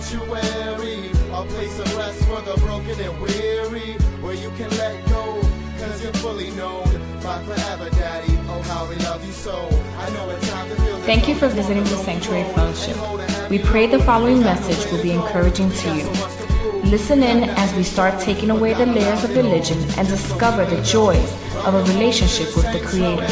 sanctuary, a place of rest for the broken and weary, where you can let go, cause you're fully known by forever, Daddy. Oh, how we love you so. I know it's time to feel. Thank you for visiting the Sanctuary Fellowship. We pray the following message will be encouraging to you. Listen in as we start taking away the layers of religion and discover the joys of a relationship with the Creator.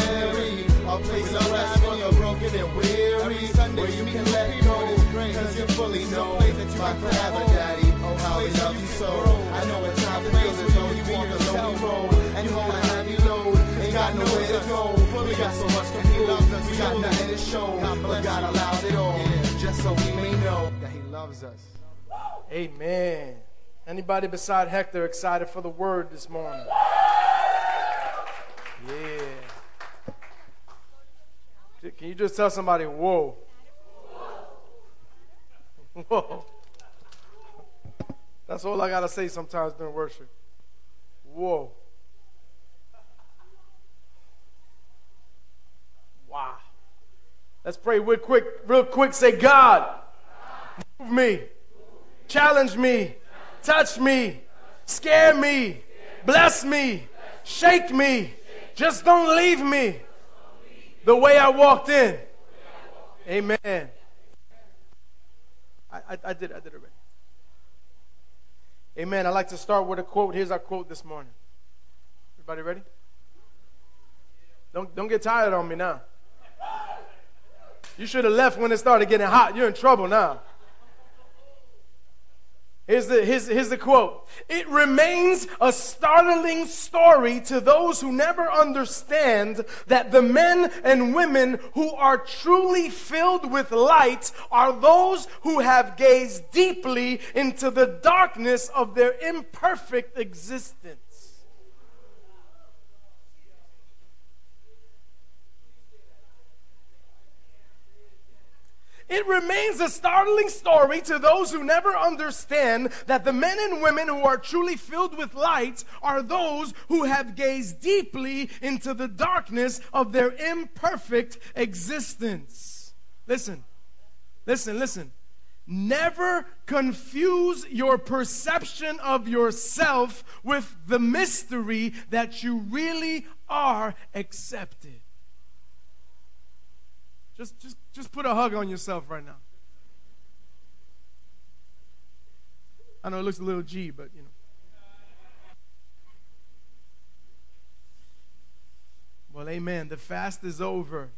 Amen. Anybody beside Hector excited for the word this morning? Yeah. Can you just tell somebody, whoa? Whoa. That's all I got to say sometimes during worship. Whoa. Wow. Let's pray real quick. Say, God, move me. Challenge me. Touch me. Scare me. Bless me. Shake me. Just don't leave me the way I walked in. Amen. I did already. Amen. I'd like to start with a quote. Here's our quote this morning. Everybody ready? Don't get tired on me now. You should have left when it started getting hot. You're in trouble now. Here's the quote. It remains a startling story to those who never understand that the men and women who are truly filled with light are those who have gazed deeply into the darkness of their imperfect existence. It remains a startling story to those who never understand that the men and women who are truly filled with light are those who have gazed deeply into the darkness of their imperfect existence. Listen. Never confuse your perception of yourself with the mystery that you really are accepted. Just put a hug on yourself right now. I know it looks a little G, but you know. Well, amen. The fast is over.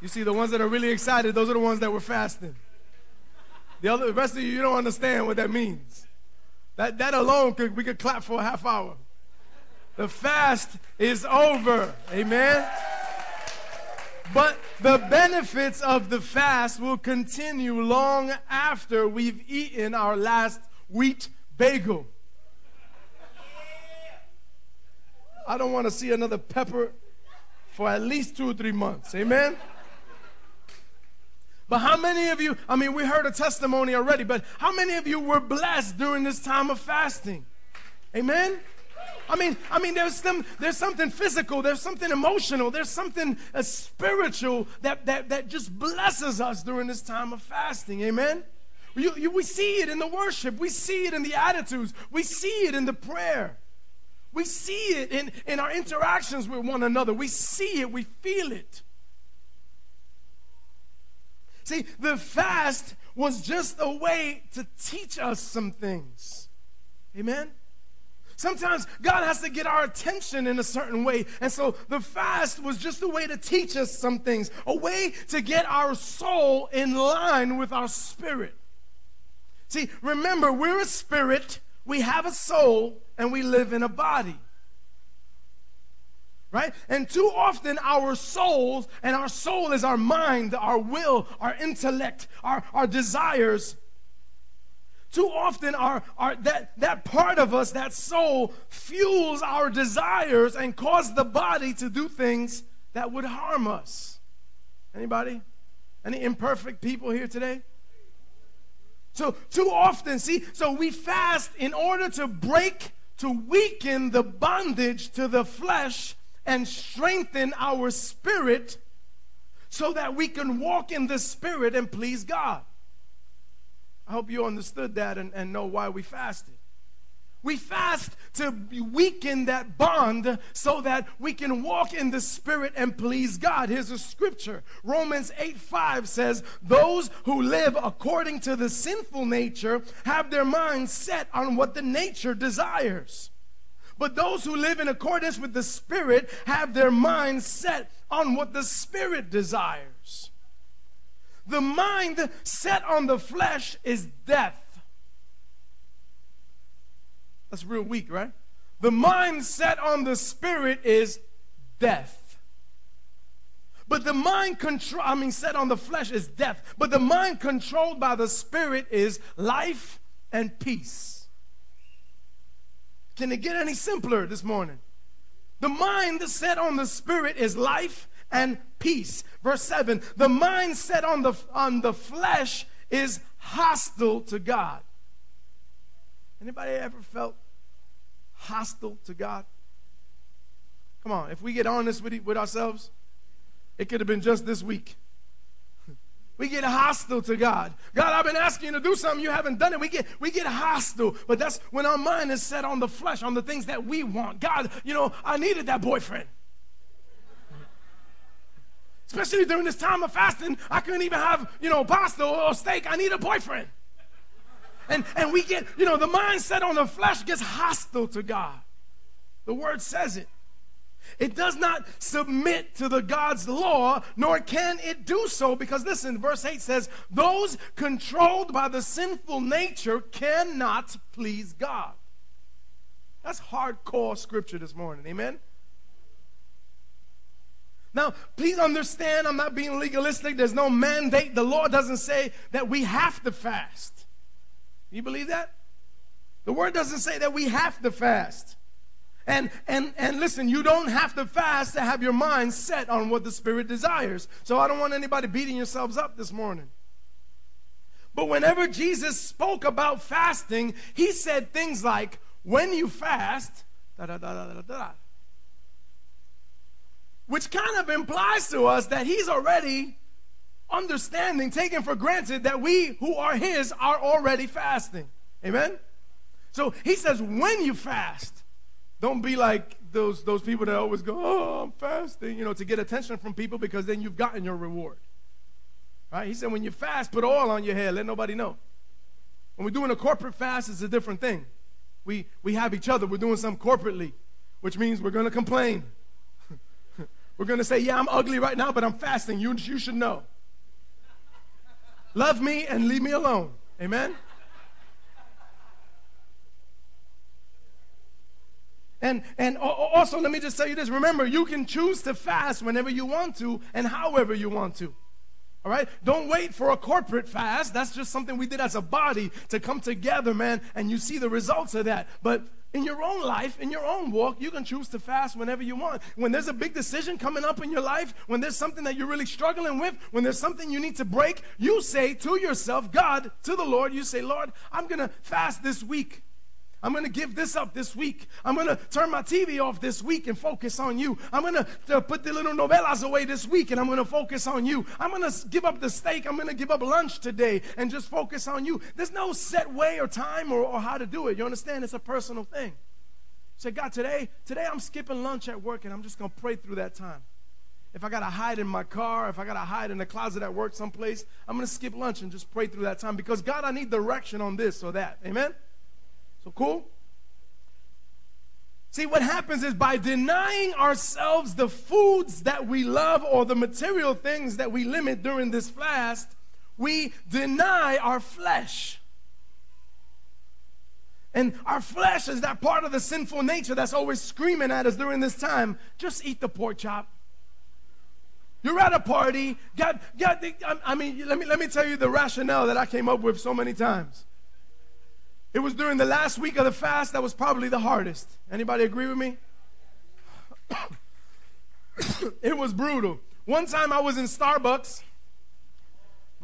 You see, the ones that are really excited, those are the ones that were fasting. The rest of you don't understand what that means. That alone, we could clap for a half hour. The fast is over. Amen. But the benefits of the fast will continue long after we've eaten our last wheat bagel. I don't want to see another pepper for at least 2 or 3 months. Amen? But how many of you, I mean, we heard a testimony already, but how many of you were blessed during this time of fasting? Amen? I mean, there's something physical, there's something emotional, there's something spiritual that just blesses us during this time of fasting. Amen? We see it in the worship. We see it in the attitudes. We see it in the prayer. We see it in our interactions with one another. We see it. We feel it. See, the fast was just a way to teach us some things. Amen? Sometimes God has to get our attention in a certain way. And so the fast was just a way to teach us some things, a way to get our soul in line with our spirit. See, remember, we're a spirit, we have a soul, and we live in a body. Right? And too often our soul is our mind, our will, our intellect, our desires. Too often that part of us, that soul, fuels our desires and causes the body to do things that would harm us. Anybody? Any imperfect people here today? So too often, so we fast in order to break, to weaken the bondage to the flesh and strengthen our spirit so that we can walk in the Spirit and please God. I hope you understood that and know why we fasted. We fast to weaken that bond so that we can walk in the Spirit and please God. Here's a scripture. Romans 8:5 says, those who live according to the sinful nature have their minds set on what the nature desires. But those who live in accordance with the Spirit have their minds set on what the Spirit desires. The mind set on the flesh is death. That's real weak, right? The mind set on the Spirit is death. But the mind set on the flesh is death. But the mind controlled by the Spirit is life and peace. Can it get any simpler this morning? The mind set on the Spirit is life and peace. Verse 7, the mind set on the flesh is hostile to God. Anybody ever felt hostile to God? Come on, if we get honest with ourselves, it could have been just this week. We get hostile to God. God, I've been asking you to do something. You haven't done it. We get hostile. But that's when our mind is set on the flesh, on the things that we want. God, you know, I needed that boyfriend. Especially during this time of fasting, I couldn't even have, you know, pasta or steak. I need a boyfriend. And we get, you know, the mindset on the flesh gets hostile to God. The word says it. It does not submit to the God's law, nor can it do so, because listen, verse 8 says, those controlled by the sinful nature cannot please God. That's hardcore scripture this morning, amen? Now, please understand, I'm not being legalistic. There's no mandate. The law doesn't say that we have to fast. You believe that? The word doesn't say that we have to fast. And listen, you don't have to fast to have your mind set on what the Spirit desires. So I don't want anybody beating yourselves up this morning. But whenever Jesus spoke about fasting, he said things like, when you fast, da-da-da-da-da-da, which kind of implies to us that he's already understanding, taken for granted that we who are his are already fasting. Amen? So he says, when you fast, don't be like those people that always go, oh, I'm fasting, you know, to get attention from people because then you've gotten your reward. Right? He said, when you fast, put oil on your head, let nobody know. When we're doing a corporate fast, it's a different thing. We have each other. We're doing something corporately, which means we're going to complain. We're going to say, yeah, I'm ugly right now, but I'm fasting. You should know. Love me and leave me alone. Amen? And also, let me just tell you this. Remember, you can choose to fast whenever you want to and however you want to. All right? Don't wait for a corporate fast. That's just something we did as a body to come together, man, and you see the results of that. But in your own life, in your own walk, you can choose to fast whenever you want. When there's a big decision coming up in your life, when there's something that you're really struggling with, when there's something you need to break, you say to yourself, God, to the Lord, you say, Lord, I'm going to fast this week. I'm going to give this up this week. I'm going to turn my TV off this week and focus on you. I'm going to put the little novelas away this week and I'm going to focus on you. I'm going to give up the steak. I'm going to give up lunch today and just focus on you. There's no set way or time or how to do it. You understand? It's a personal thing. Say, God, today I'm skipping lunch at work and I'm just going to pray through that time. If I got to hide in my car, if I got to hide in the closet at work someplace, I'm going to skip lunch and just pray through that time because, God, I need direction on this or that. Amen? So cool? See, what happens is by denying ourselves the foods that we love or the material things that we limit during this fast, we deny our flesh. And our flesh is that part of the sinful nature that's always screaming at us during this time. Just eat the pork chop. You're at a party. God, I mean, let me tell you the rationale that I came up with so many times. It was during the last week of the fast that was probably the hardest. Anybody agree with me? It was brutal. One time I was in Starbucks.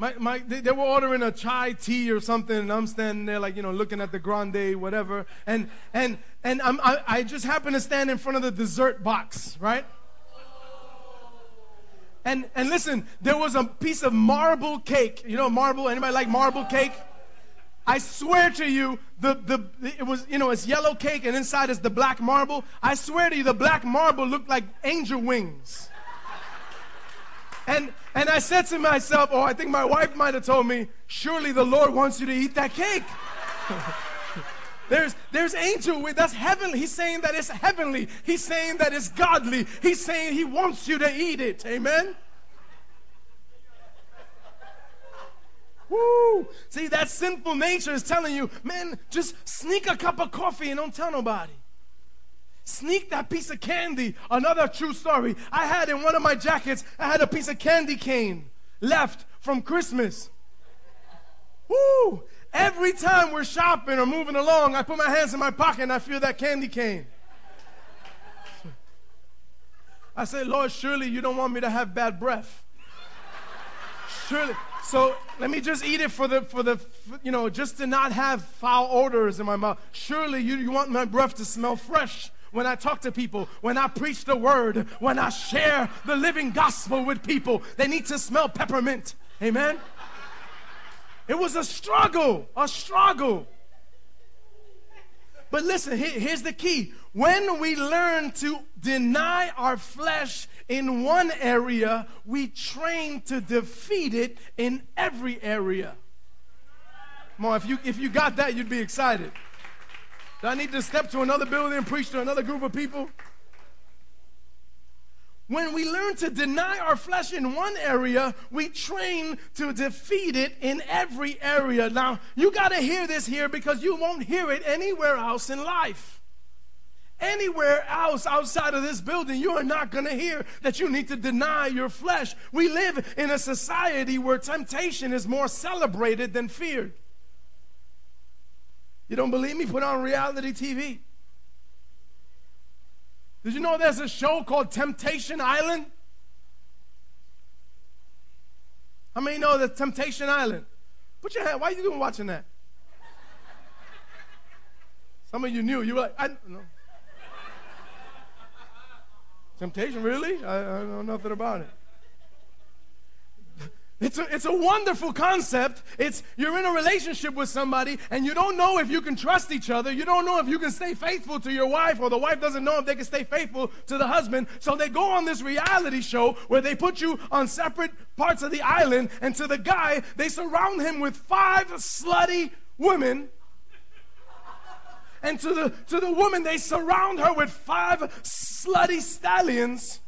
They were ordering a chai tea or something, and I'm standing there like, you know, looking at the grande, whatever. And I just happened to stand in front of the dessert box, right? And listen, there was a piece of marble cake. You know marble? Anybody like marble cake? I swear to you, it was, you know, it's yellow cake and inside is the black marble. I swear to you, the black marble looked like angel wings. And I said to myself, I think my wife might have told me, surely the Lord wants you to eat that cake. There's angel wings. That's heavenly. He's saying that it's heavenly. He's saying that it's godly. He's saying he wants you to eat it. Amen? Woo! See, that sinful nature is telling you, man, just sneak a cup of coffee and don't tell nobody. Sneak that piece of candy. Another true story. I had in one of my jackets, I had a piece of candy cane left from Christmas. Woo! Every time we're shopping or moving along, I put my hands in my pocket and I feel that candy cane. I say, Lord, surely you don't want me to have bad breath. Surely. So let me just eat it for just to not have foul odors in my mouth. Surely you want my breath to smell fresh when I talk to people, when I preach the word, when I share the living gospel with people. They need to smell peppermint. Amen? It was a struggle. But listen, here's the key. When we learn to deny our flesh in one area, we train to defeat it in every area. Come on, if you got that, you'd be excited. Do I need to step to another building and preach to another group of people? When we learn to deny our flesh in one area, we train to defeat it in every area. Now, you got to hear this here because you won't hear it anywhere else in life. Anywhere else outside of this building, you are not going to hear that you need to deny your flesh. We live in a society where temptation is more celebrated than feared. You don't believe me? Put on reality TV. Did you know there's a show called Temptation Island? How many know that Temptation Island? Put your hand. Why are you doing watching that? Some of you knew. You were like, I don't know. Temptation, really? I know nothing about it. It's a wonderful concept. You're in a relationship with somebody and you don't know if you can trust each other. You don't know if you can stay faithful to your wife, or the wife doesn't know if they can stay faithful to the husband. So they go on this reality show where they put you on separate parts of the island, and to the guy, they surround him with 5 slutty women. And to the woman, they surround her with 5 slutty stallions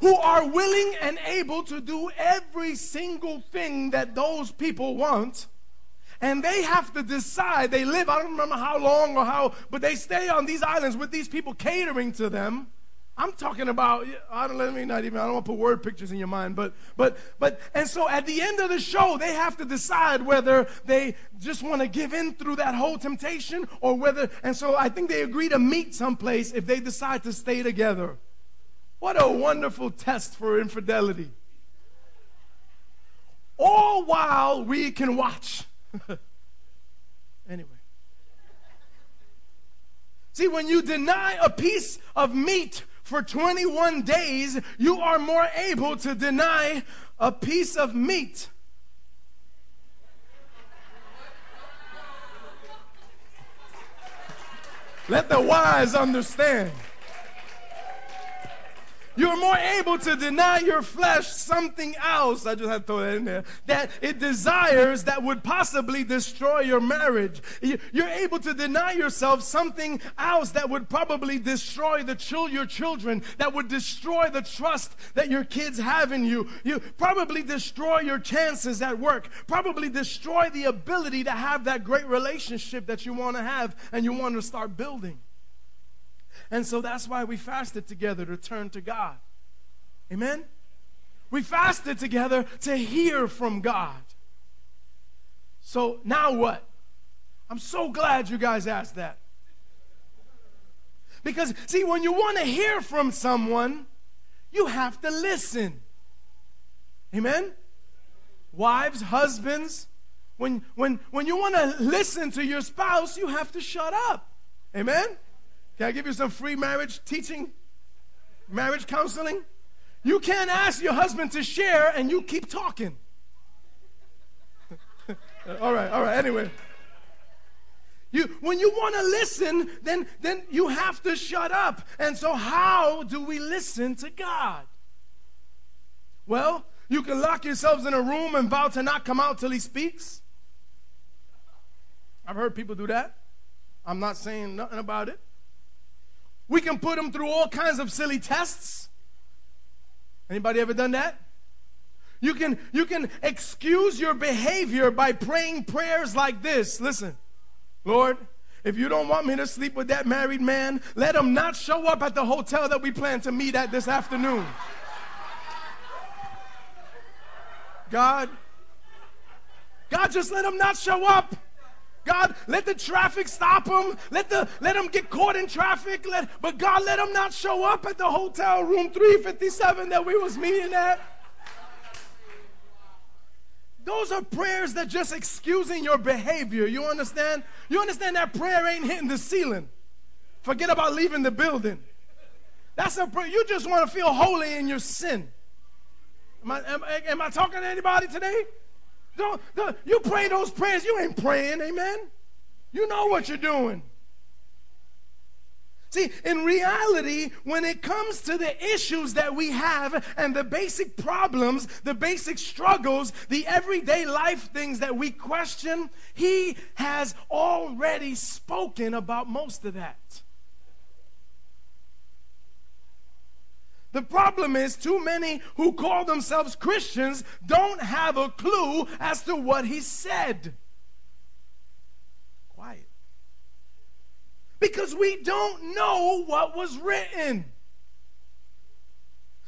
who are willing and able to do every single thing that those people want. And they have to decide. They live, I don't remember how long or how, but they stay on these islands with these people catering to them. I'm talking about, I don't want to put word pictures in your mind, but and so at the end of the show, they have to decide whether they just want to give in through that whole temptation or whether, and so I think they agree to meet someplace if they decide to stay together. What a wonderful test for infidelity. All while we can watch. Anyway. See, when you deny a piece of meat for 21 days, you are more able to deny a piece of meat. Let the wise understand. You're more able to deny your flesh something else, I just had to throw that in there, that it desires that would possibly destroy your marriage. You're able to deny yourself something else that would probably destroy your children, that would destroy the trust that your kids have in you. You probably destroy your chances at work, probably destroy the ability to have that great relationship that you want to have and you want to start building. And so that's why we fasted together to turn to God. Amen? We fasted together to hear from God. So now what? I'm so glad you guys asked that. Because, see, when you want to hear from someone, you have to listen. Amen? Wives, husbands, when you want to listen to your spouse, you have to shut up. Amen? Can I give you some free marriage teaching? Marriage counseling? You can't ask your husband to share and you keep talking. All right, anyway. When you want to listen, then you have to shut up. And so how do we listen to God? Well, you can lock yourselves in a room and vow to not come out till he speaks. I've heard people do that. I'm not saying nothing about it. We can put them through all kinds of silly tests. Anybody ever done that? You can excuse your behavior by praying prayers like this. Listen. Lord, if you don't want me to sleep with that married man, let him not show up at the hotel that we plan to meet at this afternoon. God, just let him not show up. God, let the traffic stop him. Let him get caught in traffic. But God, let him not show up at the hotel room 357 that we was meeting at. Those are prayers that just excusing your behavior. You understand? You understand that prayer ain't hitting the ceiling. Forget about leaving the building. That's a prayer. You just want to feel holy in your sin. Am I talking to anybody today? Don't you pray those prayers. You ain't praying, amen? You know what you're doing. See, in reality, when it comes to the issues that we have and the basic problems, the basic struggles, the everyday life things that we question, he has already spoken about most of that. The problem is too many who call themselves Christians don't have a clue as to what he said. Because we don't know what was written.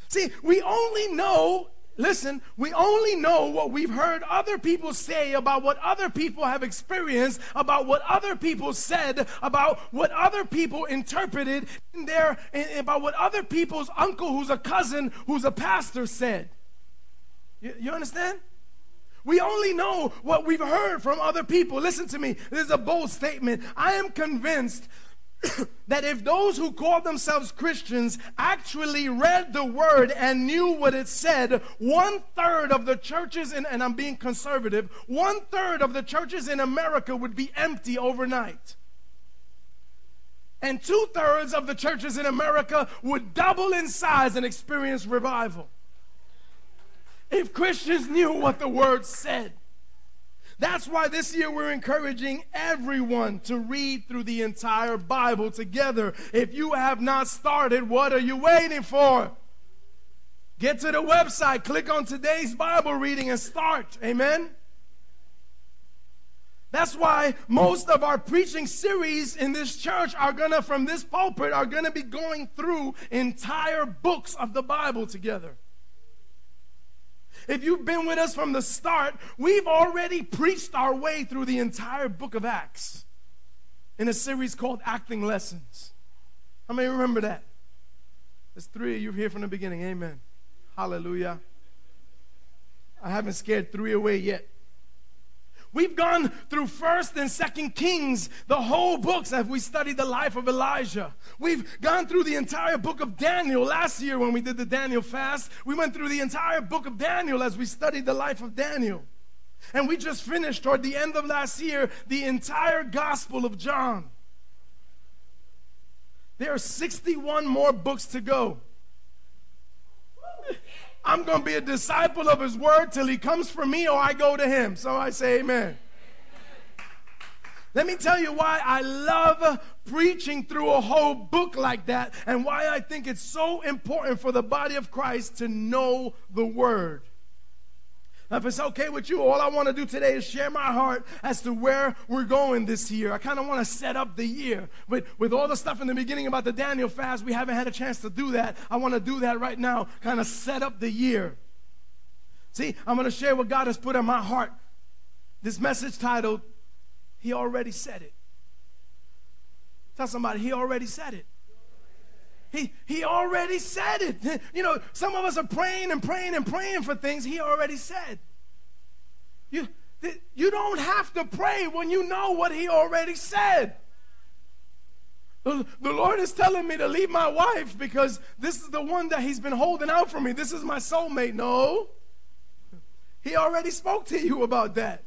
See, we only know what we've heard other people say about what other people have experienced, about what other people said, about what other people interpreted in their, about what other people's uncle who's a cousin, who's a pastor said. You understand? We only know what we've heard from other people. Listen to me. This is a bold statement. I am convinced that if those who call themselves Christians actually read the word and knew what it said, 1/3 of the churches, and I'm being conservative, 1/3 of the churches in America would be empty overnight. And 2/3 of the churches in America would double in size and experience revival. If Christians knew what the word said. That's why this year we're encouraging everyone to read through the entire Bible together. If you have not started, what are you waiting for? Get to the website, click on today's Bible reading and start. Amen? That's why most of our preaching series in this church from this pulpit are going to be going through entire books of the Bible together. If you've been with us from the start, we've already preached our way through the entire book of Acts in a series called Acting Lessons. How many remember that? There's three of you here from the beginning. Amen. Hallelujah. I haven't scared three away yet. We've gone through 1st and 2nd Kings, the whole books, as we studied the life of Elijah. We've gone through the entire book of Daniel. Last year when we did the Daniel fast, we went through the entire book of Daniel as we studied the life of Daniel. And we just finished, toward the end of last year, the entire Gospel of John. There are 61 more books to go. I'm going to be a disciple of his word till he comes for me or I go to him. So I say amen. Let me tell you why I love preaching through a whole book like that and why I think it's so important for the body of Christ to know the word. Now, if it's okay with you, all I want to do today is share my heart as to where we're going this year. I kind of want to set up the year. But with all the stuff in the beginning about the Daniel fast, we haven't had a chance to do that. I want to do that right now, kind of set up the year. See, I'm going to share what God has put in my heart. This message titled, He Already Said It. Tell somebody, He already said it. He already said it. You know, some of us are praying and praying and praying for things he already said. You don't have to pray when you know what he already said. The Lord is telling me to leave my wife because this is the one that he's been holding out for me. This is my soulmate. No. He already spoke to you about that.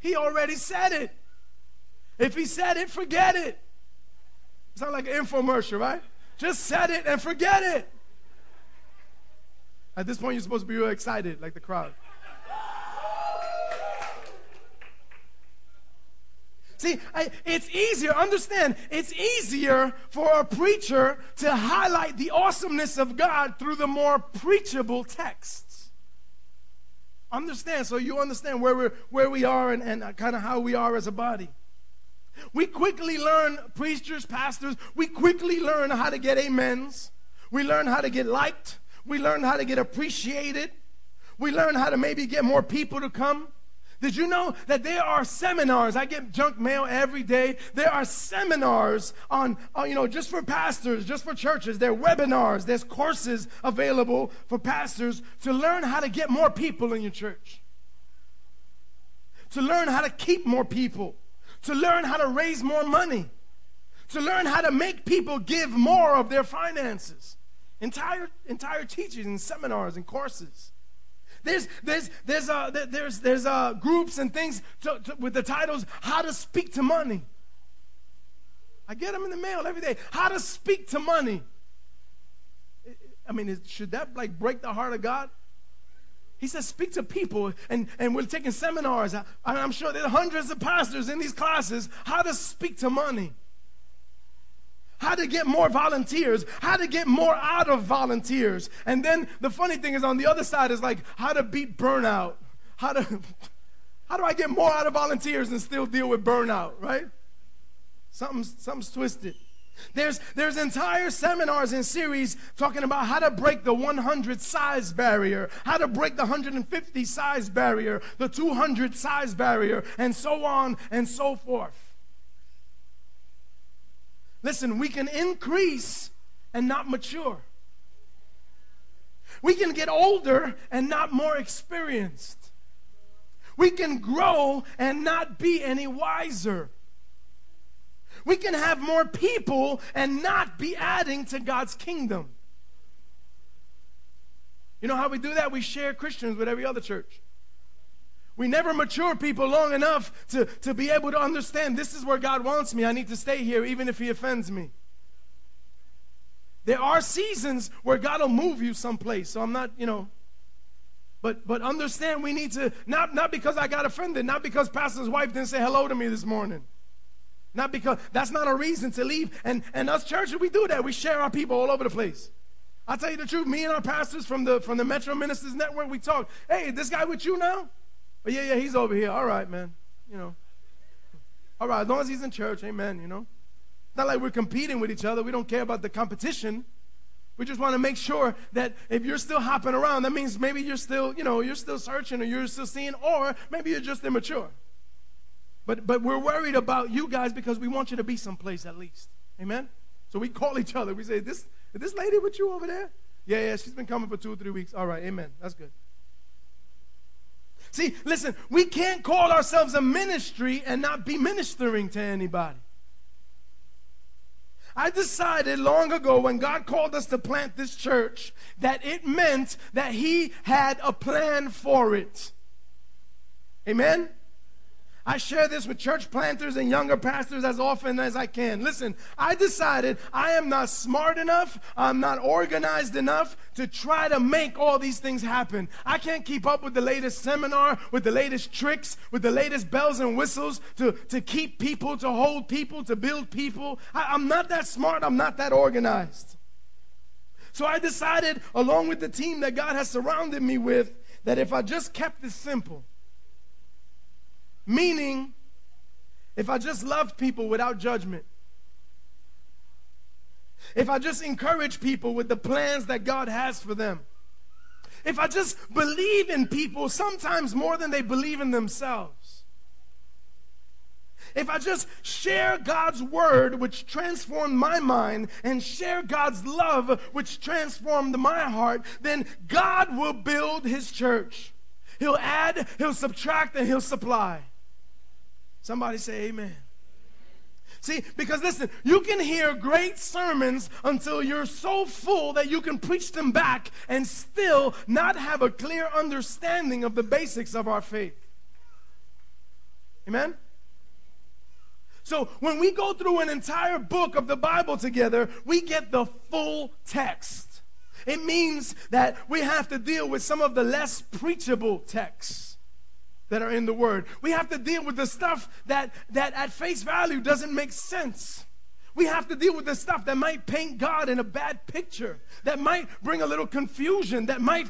He already said it. If he said it, forget it. It's not like an infomercial, right? Just said it and forget it. At this point, you're supposed to be real excited, like the crowd. See, it's easier, understand, it's easier for a preacher to highlight the awesomeness of God through the more preachable texts. Understand, so you understand where we are and kind of how we are as a body. We quickly learn, preachers, pastors, we quickly learn how to get amens. We learn how to get liked. We learn how to get appreciated. We learn how to maybe get more people to come. Did you know that there are seminars? I get junk mail every day. There are seminars on just for pastors, just for churches. There are webinars. There's courses available for pastors to learn how to get more people in your church, to learn how to keep more people, to learn how to raise more money, to learn how to make people give more of their finances. Entire teachings and seminars and courses. There's groups and things with the titles How to Speak to Money. I get them in the mail every day. How to Speak to Money. I mean, should that like break the heart of God? He says, speak to people, and we're taking seminars. I'm sure there are hundreds of pastors in these classes. How to speak to money. How to get more volunteers. How to get more out of volunteers. And then the funny thing is on the other side is like how to beat burnout. How do I get more out of volunteers and still deal with burnout, right? Something's twisted. There's entire seminars and series talking about how to break the 100 size barrier, how to break the 150 size barrier, the 200 size barrier, and so on and so forth. Listen, we can increase and not mature. We can get older and not more experienced. We can grow and not be any wiser. We can have more people and not be adding to God's kingdom. You know how we do that? We share Christians with every other church. We never mature people long enough to be able to understand this is where God wants me. I need to stay here even if he offends me. There are seasons where God will move you someplace. So I'm not, But understand we need to, not because I got offended, not because pastor's wife didn't say hello to me this morning. Not because, that's not a reason to leave. And us churches, we do that. We share our people all over the place. I'll tell you the truth, me and our pastors from the Metro Ministers Network, we talk. Hey, this guy with you now? Oh, yeah, he's over here. All right, man. All right, as long as he's in church, amen, It's not like we're competing with each other. We don't care about the competition. We just want to make sure that if you're still hopping around, that means maybe you're still, you're still searching or you're still seeing, or maybe you're just immature. But we're worried about you guys because we want you to be someplace at least. Amen? So we call each other. We say, is this lady with you over there? Yeah, she's been coming for 2 or 3 weeks. All right, amen. That's good. See, listen, we can't call ourselves a ministry and not be ministering to anybody. I decided long ago when God called us to plant this church that it meant that he had a plan for it. Amen? I share this with church planters and younger pastors as often as I can. Listen, I decided I am not smart enough, I'm not organized enough to try to make all these things happen. I can't keep up with the latest seminar, with the latest tricks, with the latest bells and whistles to keep people, to hold people, to build people. I'm not that smart, I'm not that organized. So I decided, along with the team that God has surrounded me with, that if I just kept it simple, meaning, if I just loved people without judgment, if I just encourage people with the plans that God has for them, if I just believe in people sometimes more than they believe in themselves, if I just share God's word, which transformed my mind, and share God's love, which transformed my heart, then God will build his church. He'll add, he'll subtract, and he'll supply. Somebody say amen. See, because listen, you can hear great sermons until you're so full that you can preach them back and still not have a clear understanding of the basics of our faith. Amen? So when we go through an entire book of the Bible together, we get the full text. It means that we have to deal with some of the less preachable texts that are in the Word. We have to deal with the stuff that at face value doesn't make sense. We have to deal with the stuff that might paint God in a bad picture, that might bring a little confusion, that might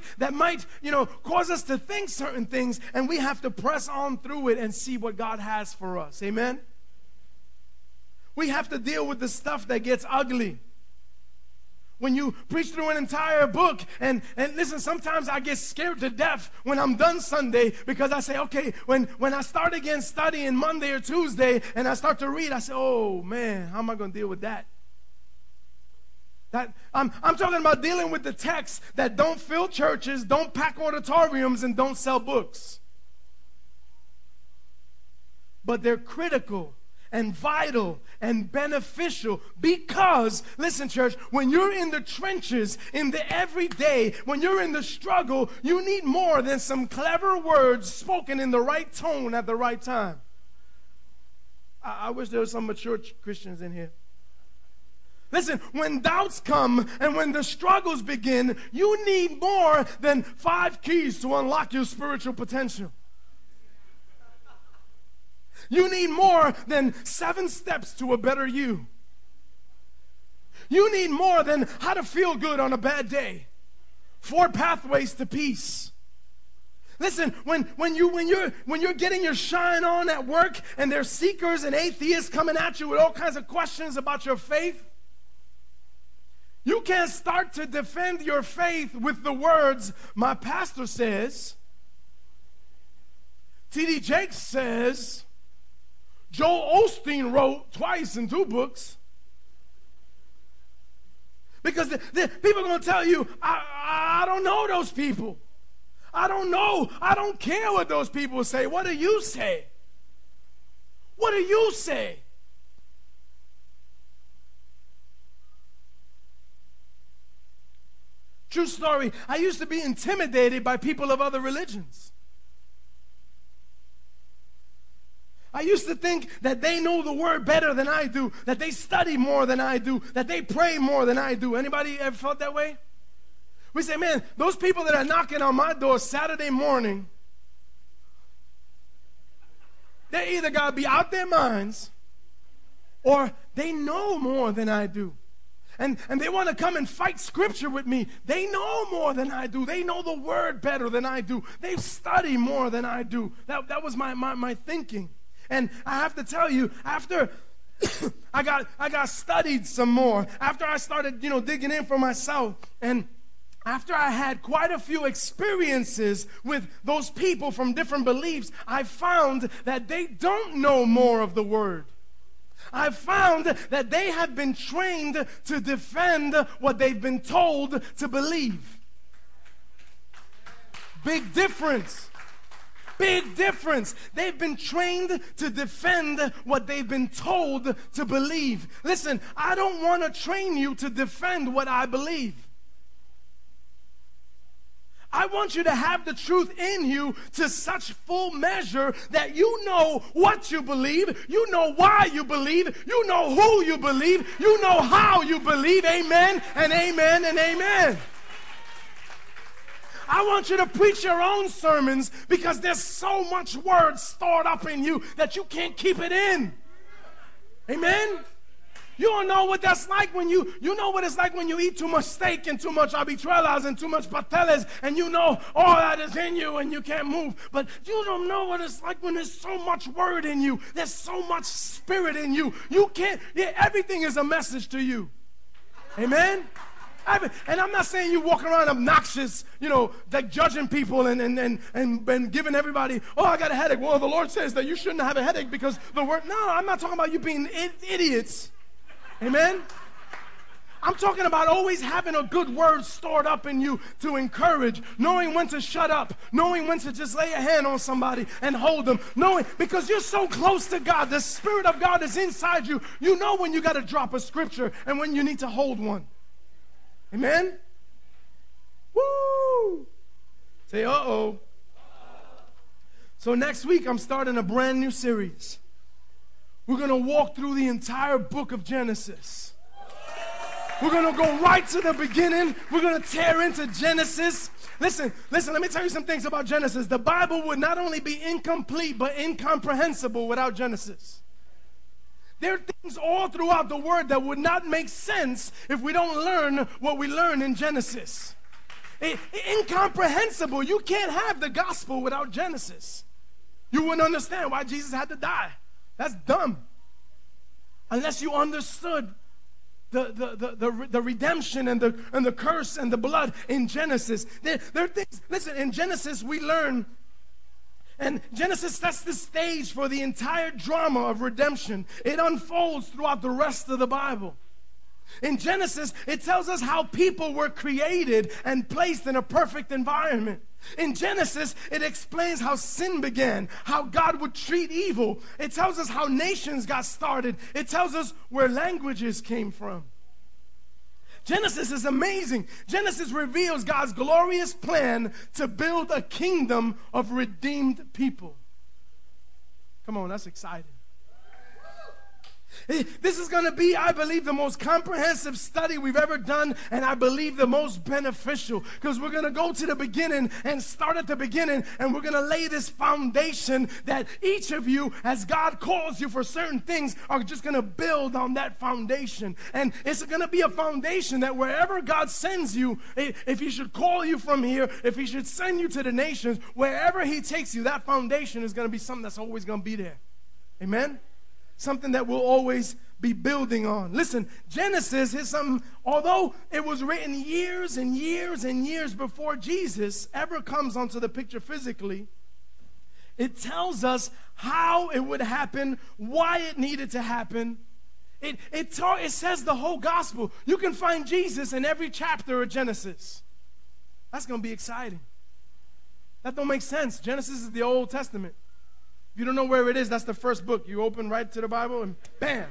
cause us to think certain things, and we have to press on through it and see what God has for us. Amen? We have to deal with the stuff that gets ugly. When you preach through an entire book, and listen, sometimes I get scared to death when I'm done Sunday, because I say, okay, when I start again studying Monday or Tuesday and I start to read, I say, oh man, how am I going to deal with that? I'm talking about dealing with the texts that don't fill churches, don't pack auditoriums, and don't sell books. But they're critical and vital and beneficial, because, listen church, when you're in the trenches, in the everyday, when you're in the struggle, you need more than some clever words spoken in the right tone at the right time. I wish there were some mature Christians in here. Listen, when doubts come and when the struggles begin, you need more than 5 keys to unlock your spiritual potential. You need more than 7 steps to a better you. You need more than how to feel good on a bad day. 4 pathways to peace. Listen, when you're getting your shine on at work and there's seekers and atheists coming at you with all kinds of questions about your faith, you can't start to defend your faith with the words, my pastor says, T.D. Jakes says, Joel Osteen wrote twice in 2 books. Because the people are going to tell you, I don't know those people. I don't know. I don't care what those people say. What do you say? What do you say? True story. I used to be intimidated by people of other religions. I used to think that they know the Word better than I do, that they study more than I do, that they pray more than I do. Anybody ever felt that way? We say, man, those people that are knocking on my door Saturday morning, they either got to be out their minds or they know more than I do. And they want to come and fight Scripture with me. They know more than I do. They know the Word better than I do. They study more than I do. That was my thinking. And I have to tell you, after I got studied some more, after I started, digging in for myself, and after I had quite a few experiences with those people from different beliefs, I found that they don't know more of the Word. I found that they have been trained to defend what they've been told to believe. Big difference. Big difference. They've been trained to defend what they've been told to believe. Listen, I don't want to train you to defend what I believe. I want you to have the truth in you to such full measure that you know what you believe, you know why you believe, you know who you believe, you know how you believe. Amen and amen and amen. I want you to preach your own sermons, because there's so much word stored up in you that you can't keep it in. Amen? You don't know what that's like when you know what it's like when you eat too much steak and too much habichuelas and too much pateles, and you know all that is in you and you can't move. But you don't know what it's like when there's so much word in you. There's so much spirit in you. You can't, everything is a message to you. Amen? And I'm not saying you walk around obnoxious, like judging people and giving everybody, oh, I got a headache. Well, the Lord says that you shouldn't have a headache because the word. No, I'm not talking about you being idiots. Amen? I'm talking about always having a good word stored up in you to encourage, knowing when to shut up, knowing when to just lay a hand on somebody and hold them, knowing, because you're so close to God, the Spirit of God is inside you. You know when you got to drop a scripture and when you need to hold one. Amen? Woo! Say, uh-oh. So next week, I'm starting a brand new series. We're going to walk through the entire book of Genesis. We're going to go right to the beginning. We're going to tear into Genesis. Listen, let me tell you some things about Genesis. The Bible would not only be incomplete, but incomprehensible without Genesis. There are things all throughout the Word that would not make sense if we don't learn what we learn in Genesis. Incomprehensible. You can't have the gospel without Genesis. You wouldn't understand why Jesus had to die. That's dumb. Unless you understood the redemption and the curse and the blood in Genesis. There are things, listen, in Genesis we learn, and Genesis sets the stage for the entire drama of redemption. It unfolds throughout the rest of the Bible. In Genesis, it tells us how people were created and placed in a perfect environment. In Genesis, it explains how sin began, how God would treat evil. It tells us how nations got started. It tells us where languages came from. Genesis is amazing. Genesis reveals God's glorious plan to build a kingdom of redeemed people. Come on, that's exciting. This is going to be, I believe, the most comprehensive study we've ever done, and I believe the most beneficial, because we're going to go to the beginning and start at the beginning, and we're going to lay this foundation that each of you, as God calls you for certain things, are just going to build on that foundation. And it's going to be a foundation that wherever God sends you, if He should call you from here, if He should send you to the nations, wherever He takes you, that foundation is going to be something that's always going to be there. Amen? Something that we'll always be building on. Listen, Genesis is something, although it was written years and years and years before Jesus ever comes onto the picture physically, it tells us how it would happen, why it needed to happen. It says the whole gospel. You can find Jesus in every chapter of Genesis. That's going to be exciting. That don't make sense. Genesis is the Old Testament. If you don't know where it is, that's the first book. You open right to the Bible and bam,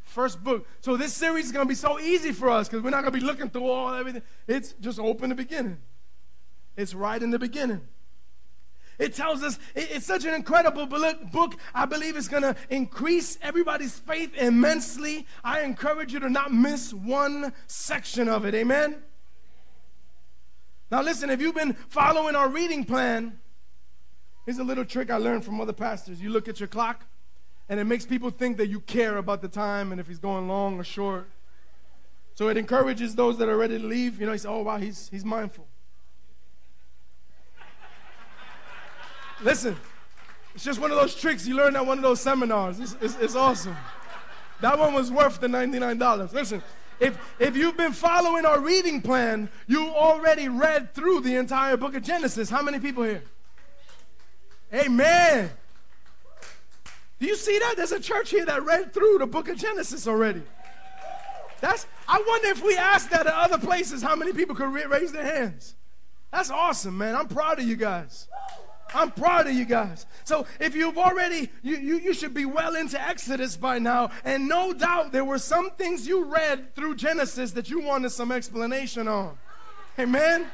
first book. So this series is going to be so easy for us because we're not going to be looking through all everything. It's just open the beginning. It's right in the beginning. It tells us, it's such an incredible book. I believe it's going to increase everybody's faith immensely. I encourage you to not miss one section of it. Amen? Now listen, if you've been following our reading plan, here's a little trick I learned from other pastors. You look at your clock, and it makes people think that you care about the time and if he's going long or short. So it encourages those that are ready to leave. You know, he says, oh, wow, he's mindful. Listen, it's just one of those tricks you learn at one of those seminars. It's awesome. That one was worth the $99. Listen, if you've been following our reading plan, you already read through the entire book of Genesis. How many people here? Amen. Do you see that? There's a church here that read through the book of Genesis already. I wonder if we asked that at other places, how many people could raise their hands. That's awesome, man. I'm proud of you guys. I'm proud of you guys. So if you've already, you should be well into Exodus by now. And no doubt there were some things you read through Genesis that you wanted some explanation on. Amen.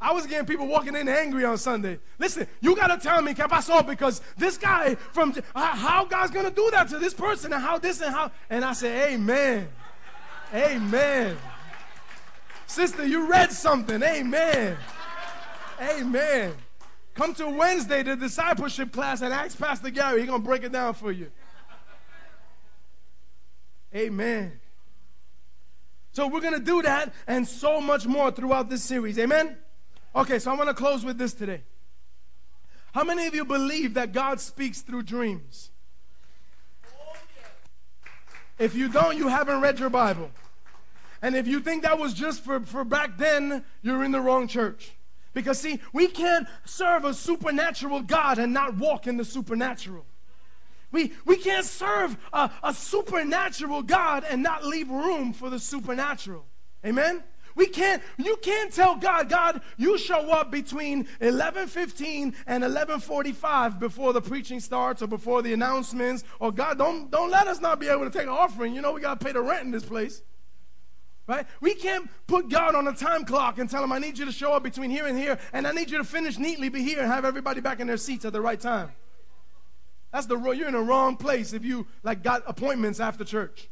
I was getting people walking in angry on Sunday. Listen, you got to tell me, ¿qué pasó? Because this guy from, how God's going to do that to this person and how this and how. And I said, amen. Amen. Sister, you read something. Amen. Amen. Come to Wednesday, the discipleship class, and ask Pastor Gary. He's going to break it down for you. Amen. So we're going to do that and so much more throughout this series. Amen? Okay, so I want to close with this today. How many of you believe that God speaks through dreams? If you don't, you haven't read your Bible. And if you think that was just for back then, you're in the wrong church. Because, see, we can't serve a supernatural God and not walk in the supernatural. We can't serve a supernatural God and not leave room for the supernatural. Amen? You can't tell God, God, you show up between 11:15 and 11:45 before the preaching starts or before the announcements. Or God, don't let us not be able to take an offering. You know, we got to pay the rent in this place. Right? We can't put God on a time clock and tell him, I need you to show up between here and here, and I need you to finish neatly, be here, and have everybody back in their seats at the right time. That's the rule. You're in the wrong place if you got appointments after church.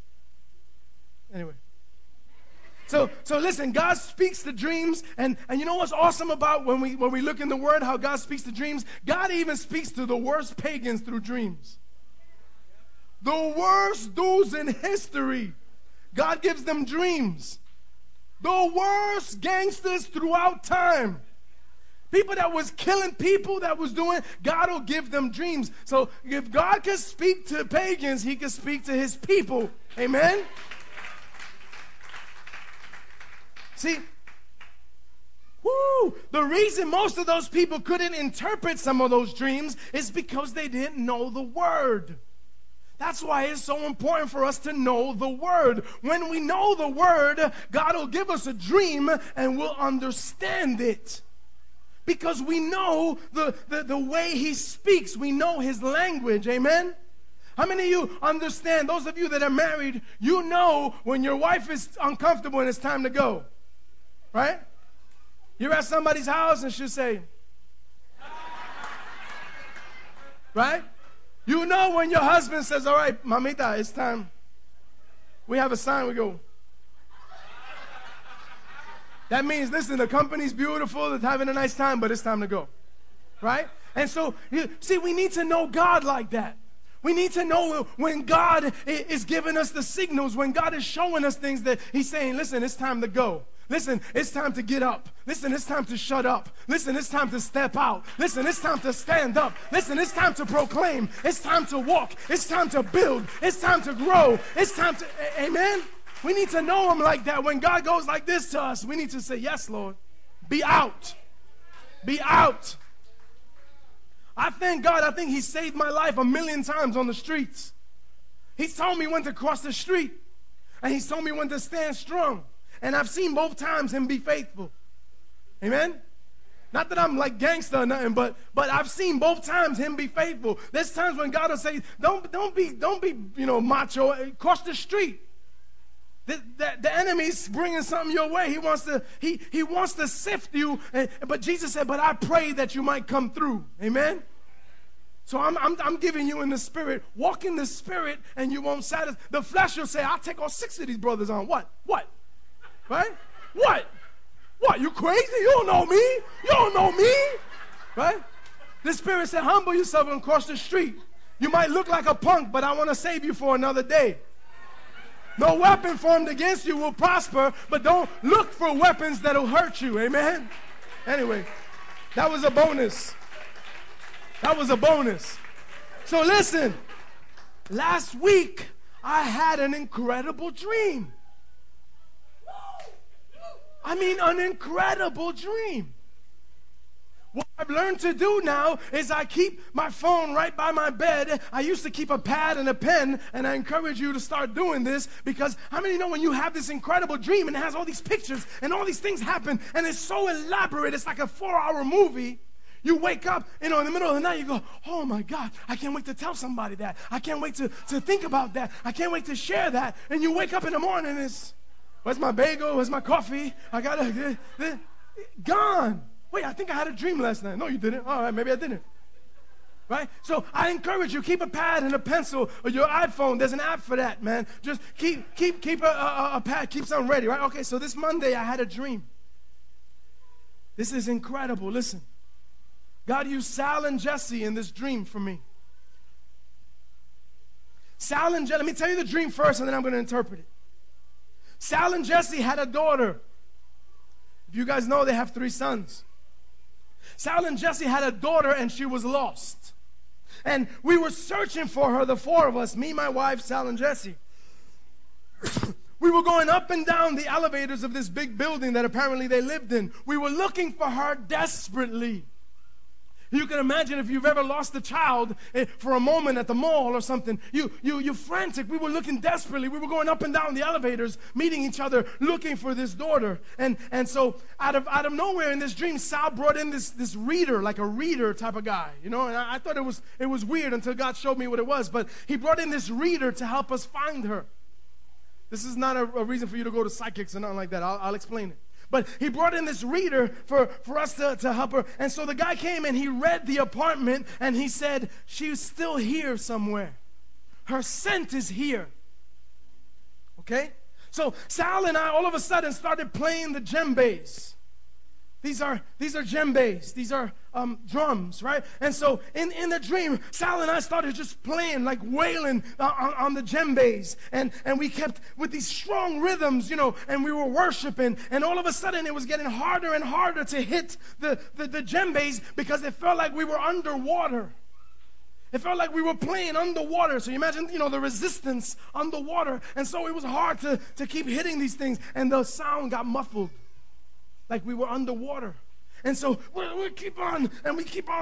Anyway. So listen, God speaks the dreams, and you know what's awesome about when we look in the Word, how God speaks the dreams? God even speaks to the worst pagans through dreams. The worst dudes in history, God gives them dreams. The worst gangsters throughout time. People that was killing people, that was doing, God will give them dreams. So if God can speak to pagans, he can speak to his people. Amen? See, the reason most of those people couldn't interpret some of those dreams is because they didn't know the Word. That's why it's so important for us to know the Word. When we know the Word, God will give us a dream and we'll understand it. Because we know the way He speaks. We know His language. Amen? How many of you understand? Those of you that are married, you know when your wife is uncomfortable and it's time to go. Right? You're at somebody's house and she'll say, right? You know when your husband says, all right, mamita, it's time. We have a sign, we go. That means, listen, the company's beautiful, they're having a nice time, but it's time to go. Right? And so, we need to know God like that. We need to know when God is giving us the signals, when God is showing us things that He's saying, listen, it's time to go. Listen, it's time to get up. Listen, it's time to shut up. Listen, it's time to step out. Listen, it's time to stand up. Listen, it's time to proclaim. It's time to walk. It's time to build. It's time to grow. It's time to, amen? We need to know Him like that. When God goes like this to us, we need to say, yes, Lord, be out. Be out. I thank God. I think He saved my life 1,000,000 times on the streets. He's told me when to cross the street. And He's told me when to stand strong. And I've seen both times Him be faithful. Amen? Not that I'm like gangster or nothing, but I've seen both times Him be faithful. There's times when God will say, don't be macho, cross the street. The enemy's bringing something your way. He wants to sift you. But Jesus said, but I pray that you might come through. Amen? So I'm giving you in the Spirit. Walk in the Spirit and you won't satisfy. The flesh will say, I'll take all 6 of these brothers on. What? Right? What? You crazy? You don't know me? Right? The Spirit said, humble yourself and cross the street. You might look like a punk, but I want to save you for another day. No weapon formed against you will prosper, but don't look for weapons that'll hurt you. Amen? Anyway, that was a bonus. So listen, last week I had an incredible dream. I mean, an incredible dream. What I've learned to do now is I keep my phone right by my bed. I used to keep a pad and a pen, and I encourage you to start doing this because how many know when you have this incredible dream and it has all these pictures and all these things happen and it's so elaborate, it's like a 4-hour movie. You wake up, in the middle of the night, you go, oh my God, I can't wait to tell somebody that. I can't wait to think about that. I can't wait to share that. And you wake up in the morning and it's, where's my bagel? Where's my coffee? I got it. Gone. Wait, I think I had a dream last night. No, you didn't. All right, maybe I didn't. Right? So I encourage you, keep a pad and a pencil or your iPhone. There's an app for that, man. Just keep a pad. Keep something ready, right? Okay, so this Monday I had a dream. This is incredible. Listen. God used Sal and Jesse in this dream for me. Sal and Jesse, let me tell you the dream first and then I'm going to interpret it. Sal and Jesse had a daughter. If you guys know, they have 3 sons. Sal and Jesse had a daughter and she was lost. And we were searching for her, the 4 of us, me, my wife, Sal and Jesse. We were going up and down the elevators of this big building that apparently they lived in. We were looking for her desperately. You can imagine if you've ever lost a child for a moment at the mall or something. You're frantic. We were looking desperately. We were going up and down the elevators, meeting each other, looking for this daughter. And so out of nowhere in this dream, Sal brought in this reader, like a reader type of guy, you know. And I thought it was weird until God showed me what it was. But he brought in this reader to help us find her. This is not a reason for you to go to psychics or nothing like that. I'll explain it. But he brought in this reader for us to help her. And so the guy came and he read the apartment and he said, she's still here somewhere. Her scent is here. Okay? So Sal and I all of a sudden started playing the djembes. These are djembes. These are drums, right? And so in the dream, Sal and I started just playing, like wailing on the djembes. And we kept with these strong rhythms, you know, and we were worshiping. And all of a sudden, it was getting harder and harder to hit the djembes because it felt like we were underwater. It felt like we were playing underwater. So you imagine, you know, the resistance underwater. And so it was hard to keep hitting these things. And the sound got muffled. Like we were underwater. And so we keep on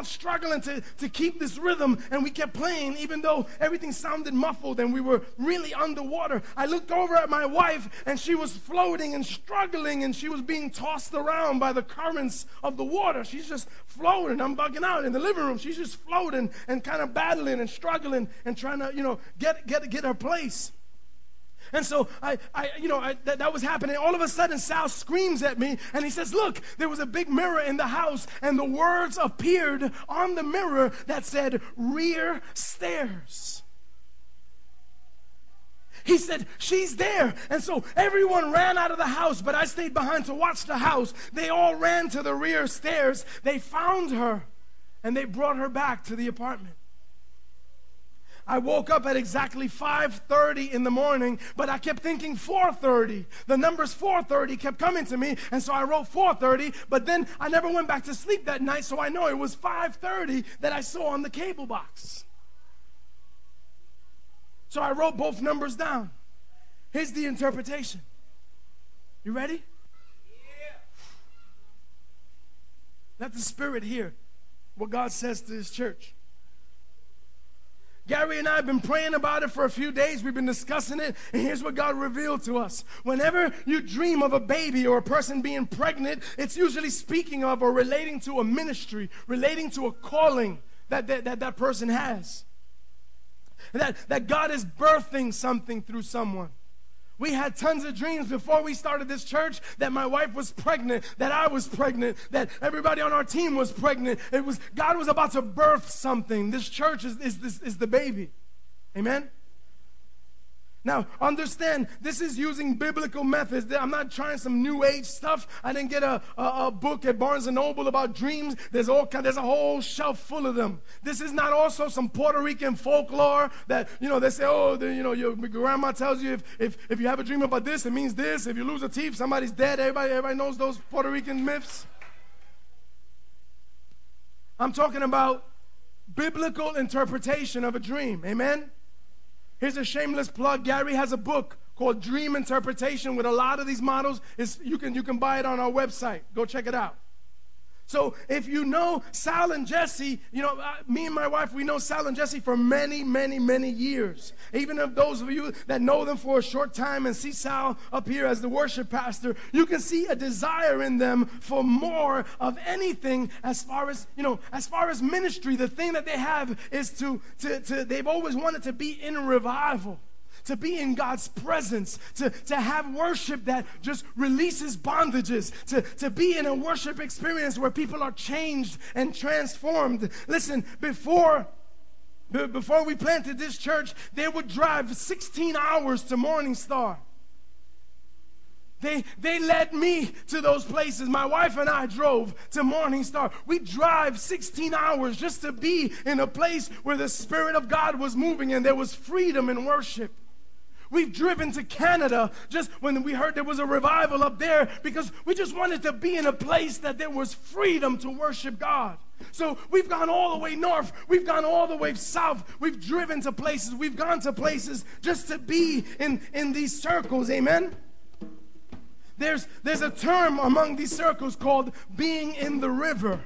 struggling to keep this rhythm, and we kept playing even though everything sounded muffled and we were really underwater. I looked over at my wife and she was floating and struggling, and she was being tossed around by the currents of the water. She's just floating. I'm bugging out in the living room. She's just floating and kind of battling and struggling and trying to, you know, get her place. And so that was happening. All of a sudden, Sal screams at me, and he says, "Look, there was a big mirror in the house, and the words appeared on the mirror that said, 'Rear stairs.'" He said, "She's there." And so everyone ran out of the house, but I stayed behind to watch the house. They all ran to the rear stairs. They found her, and they brought her back to the apartment. I woke up at exactly 5:30 in the morning, but I kept thinking 4:30. The numbers 4:30 kept coming to me, and so I wrote 4:30, but then I never went back to sleep that night, so I know it was 5:30 that I saw on the cable box. So I wrote both numbers down. Here's the interpretation. You ready? Yeah. Let the Spirit hear what God says to His church. Gary and I have been praying about it for a few days. We've been discussing it, and here's what God revealed to us. Whenever you dream of a baby or a person being pregnant, it's usually speaking of or relating to a ministry, relating to a calling that person has. That God is birthing something through someone. We had tons of dreams before we started this church that my wife was pregnant, that I was pregnant, that everybody on our team was pregnant. It was God was about to birth something. This church is the baby. Amen? Now, understand, this is using biblical methods. I'm not trying some new age stuff. I didn't get a book at Barnes & Noble about dreams. There's a whole shelf full of them. This is not also some Puerto Rican folklore that, you know, they say, oh, you know, your grandma tells you if you have a dream about this, it means this. If you lose a teeth, somebody's dead. Everybody knows those Puerto Rican myths. I'm talking about biblical interpretation of a dream. Amen? Here's a shameless plug. Gary has a book called Dream Interpretation with a lot of these models. You can buy it on our website. Go check it out. So if you know Sal and Jesse, you know, me and my wife, we know Sal and Jesse for many, many, many years. Even if those of you that know them for a short time and see Sal up here as the worship pastor, you can see a desire in them for more of anything as far as ministry. The thing that they have is they've always wanted to be in revival, to be in God's presence, to have worship that just releases bondages, to be in a worship experience where people are changed and transformed. Listen, before we planted this church, they would drive 16 hours to Morningstar. They led me to those places. My wife and I drove to Morningstar. We drive 16 hours just to be in a place where the Spirit of God was moving and there was freedom in worship. We've driven to Canada just when we heard there was a revival up there because we just wanted to be in a place that there was freedom to worship God. So we've gone all the way north. We've gone all the way south. We've driven to places. We've gone to places just to be in these circles. Amen? There's a term among these circles called being in the river.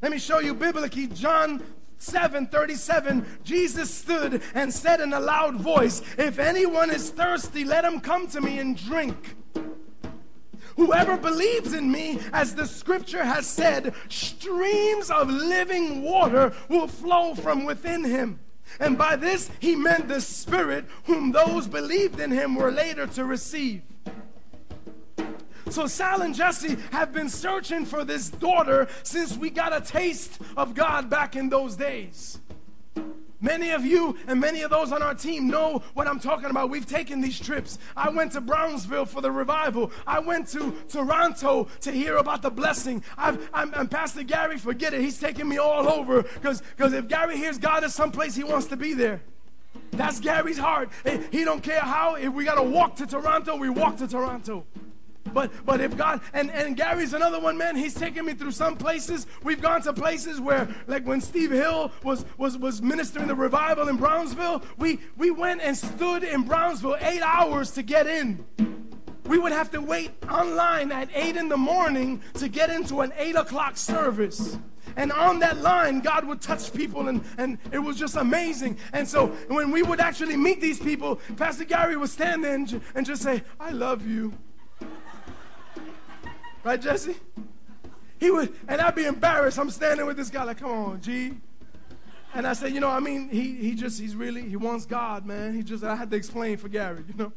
Let me show you biblically John 7:37, Jesus stood and said in a loud voice, if anyone is thirsty, let him come to me and drink. Whoever believes in me, as the scripture has said, streams of living water will flow from within him. And by this he meant the Spirit, whom those believed in him were later to receive. So Sal and Jesse have been searching for this daughter since we got a taste of God back in those days. Many of you and many of those on our team know what I'm talking about. We've taken these trips. I went to Brownsville for the revival. I went to Toronto to hear about the blessing. And Pastor Gary, forget it. He's taking me all over because if Gary hears God is someplace, he wants to be there. That's Gary's heart. He don't care how. If we got to walk to Toronto, we walk to Toronto. But if God, and Gary's another one, man, he's taken me through some places. We've gone to places where, like when Steve Hill was ministering the revival in Brownsville, we went and stood in Brownsville 8 hours to get in. We would have to wait online at 8 in the morning to get into an 8 o'clock service. And on that line, God would touch people, and it was just amazing. And so when we would actually meet these people, Pastor Gary would stand there and just say, I love you. Right, Jesse? He would, and I'd be embarrassed. I'm standing with this guy like, come on, G. And I said, you know, I mean, he wants God, man. I had to explain for Gary, you know.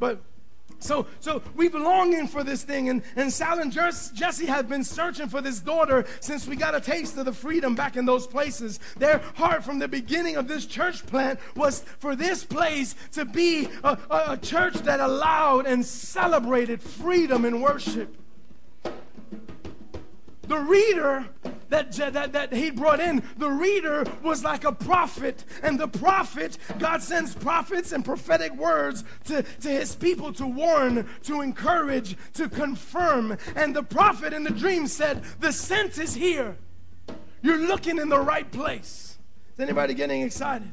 But so we've been longing for this thing, and Sal and Jesse have been searching for this daughter since we got a taste of the freedom back in those places. Their heart from the beginning of this church plant was for this place to be a church that allowed and celebrated freedom in worship. The reader that he brought in, the reader was like a prophet. And the prophet, God sends prophets and prophetic words to his people to warn, to encourage, to confirm. And the prophet in the dream said, the scent is here. You're looking in the right place. Is anybody getting excited?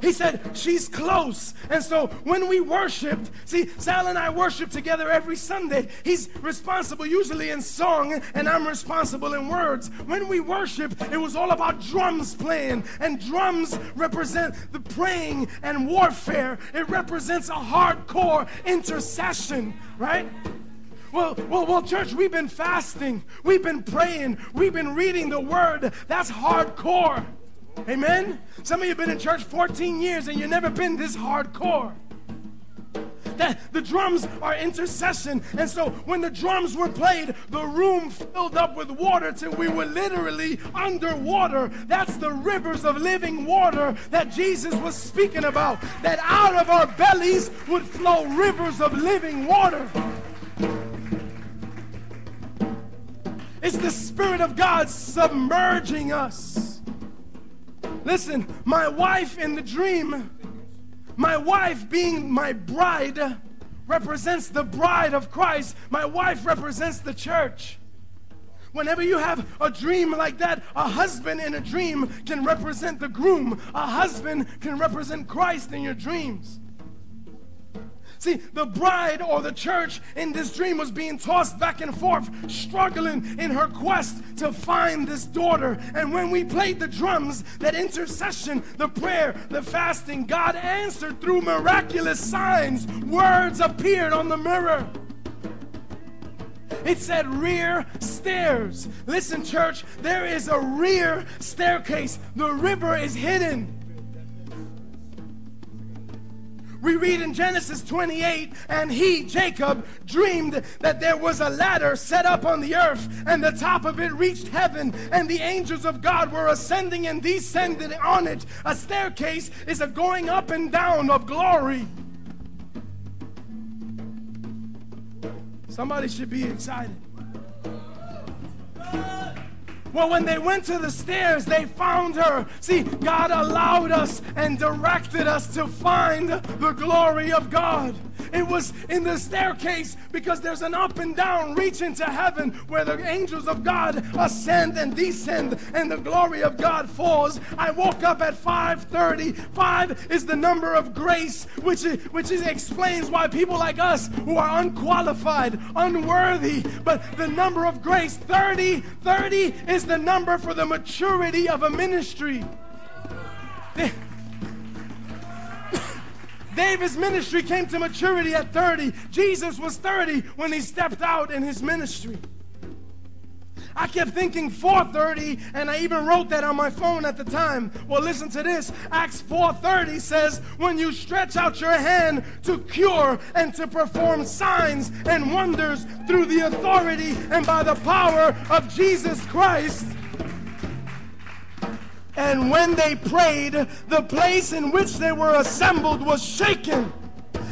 He said, she's close. And so when we worshiped, see, Sal and I worship together every Sunday. He's responsible usually in song, and I'm responsible in words. When we worship, it was all about drums playing, and drums represent the praying and warfare. It represents a hardcore intercession, right? Well, church, we've been fasting. We've been praying. We've been reading the Word. That's hardcore. Amen? Some of you have been in church 14 years and you've never been this hardcore. The drums are intercession. And so when the drums were played, the room filled up with water till we were literally underwater. That's the rivers of living water that Jesus was speaking about. That out of our bellies would flow rivers of living water. It's the Spirit of God submerging us. Listen, my wife in the dream, my wife being my bride, represents the bride of Christ. My wife represents the church. Whenever you have a dream like that, a husband in a dream can represent the groom. A husband can represent Christ in your dreams. See, the bride or the church in this dream was being tossed back and forth, struggling in her quest to find this daughter. And when we played the drums, that intercession, the prayer, the fasting, God answered through miraculous signs. Words appeared on the mirror. It said rear stairs. Listen, church, there is a rear staircase. The river is hidden. We read in Genesis 28, and he, Jacob, dreamed that there was a ladder set up on the earth, and the top of it reached heaven, and the angels of God were ascending and descending on it. A staircase is a going up and down of glory. Somebody should be excited. Well, when they went to the stairs, they found her. See, God allowed us and directed us to find the glory of God. It was in the staircase, because there's an up and down reach into heaven where the angels of God ascend and descend and the glory of God falls. I woke up at 5:30. 5 is the number of grace, which explains why people like us who are unqualified, unworthy, but the number of grace, 30, 30 is the number for the maturity of a ministry. David's ministry came to maturity at 30. Jesus was 30 when he stepped out in his ministry. I kept thinking 4:30, and I even wrote that on my phone at the time. Well, listen to this. Acts 4:30 says, when you stretch out your hand to cure and to perform signs and wonders through the authority and by the power of Jesus Christ. And when they prayed, the place in which they were assembled was shaken,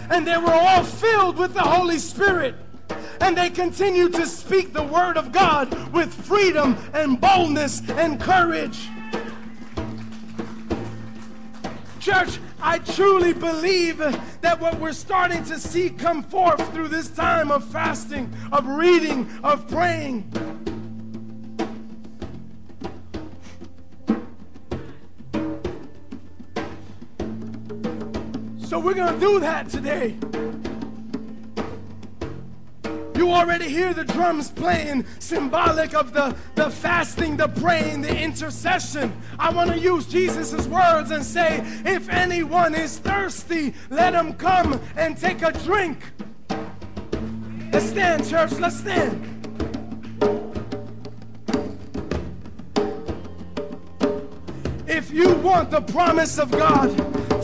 and they were all filled with the Holy Spirit. And they continued to speak the word of God with freedom and boldness and courage. Church, I truly believe that what we're starting to see come forth through this time of fasting, of reading, of praying. So we're going to do that today. You already hear the drums playing, symbolic of the fasting, the praying, the intercession. I want to use Jesus' words and say, if anyone is thirsty, let him come and take a drink. Let's stand, church. Let's stand. If you want the promise of God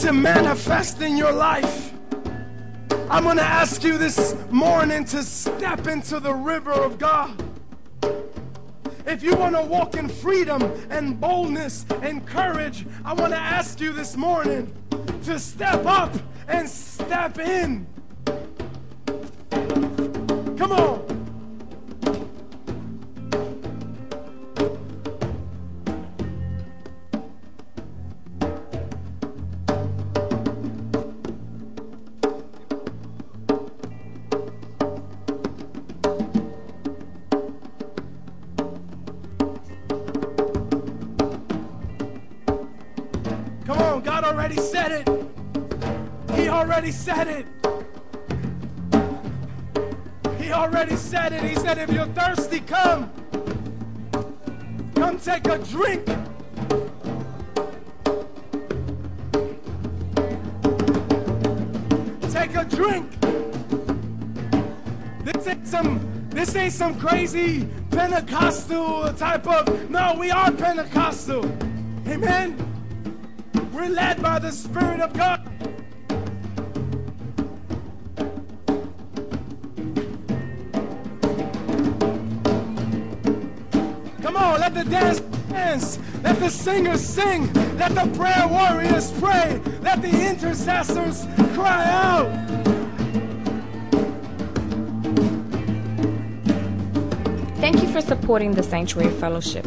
to manifest in your life, I'm going to ask you this morning to step into the river of God. If you want to walk in freedom and boldness and courage, I want to ask you this morning to step up and step in. Come on. He already said it. He said, if you're thirsty, come take a drink. Take a drink. This ain't some crazy Pentecostal type of, no, we are Pentecostal. Amen. We're led by the Spirit of God. Let the dance dance, let the singers sing, let the prayer warriors pray, let the intercessors cry out. Thank you for supporting the Sanctuary Fellowship.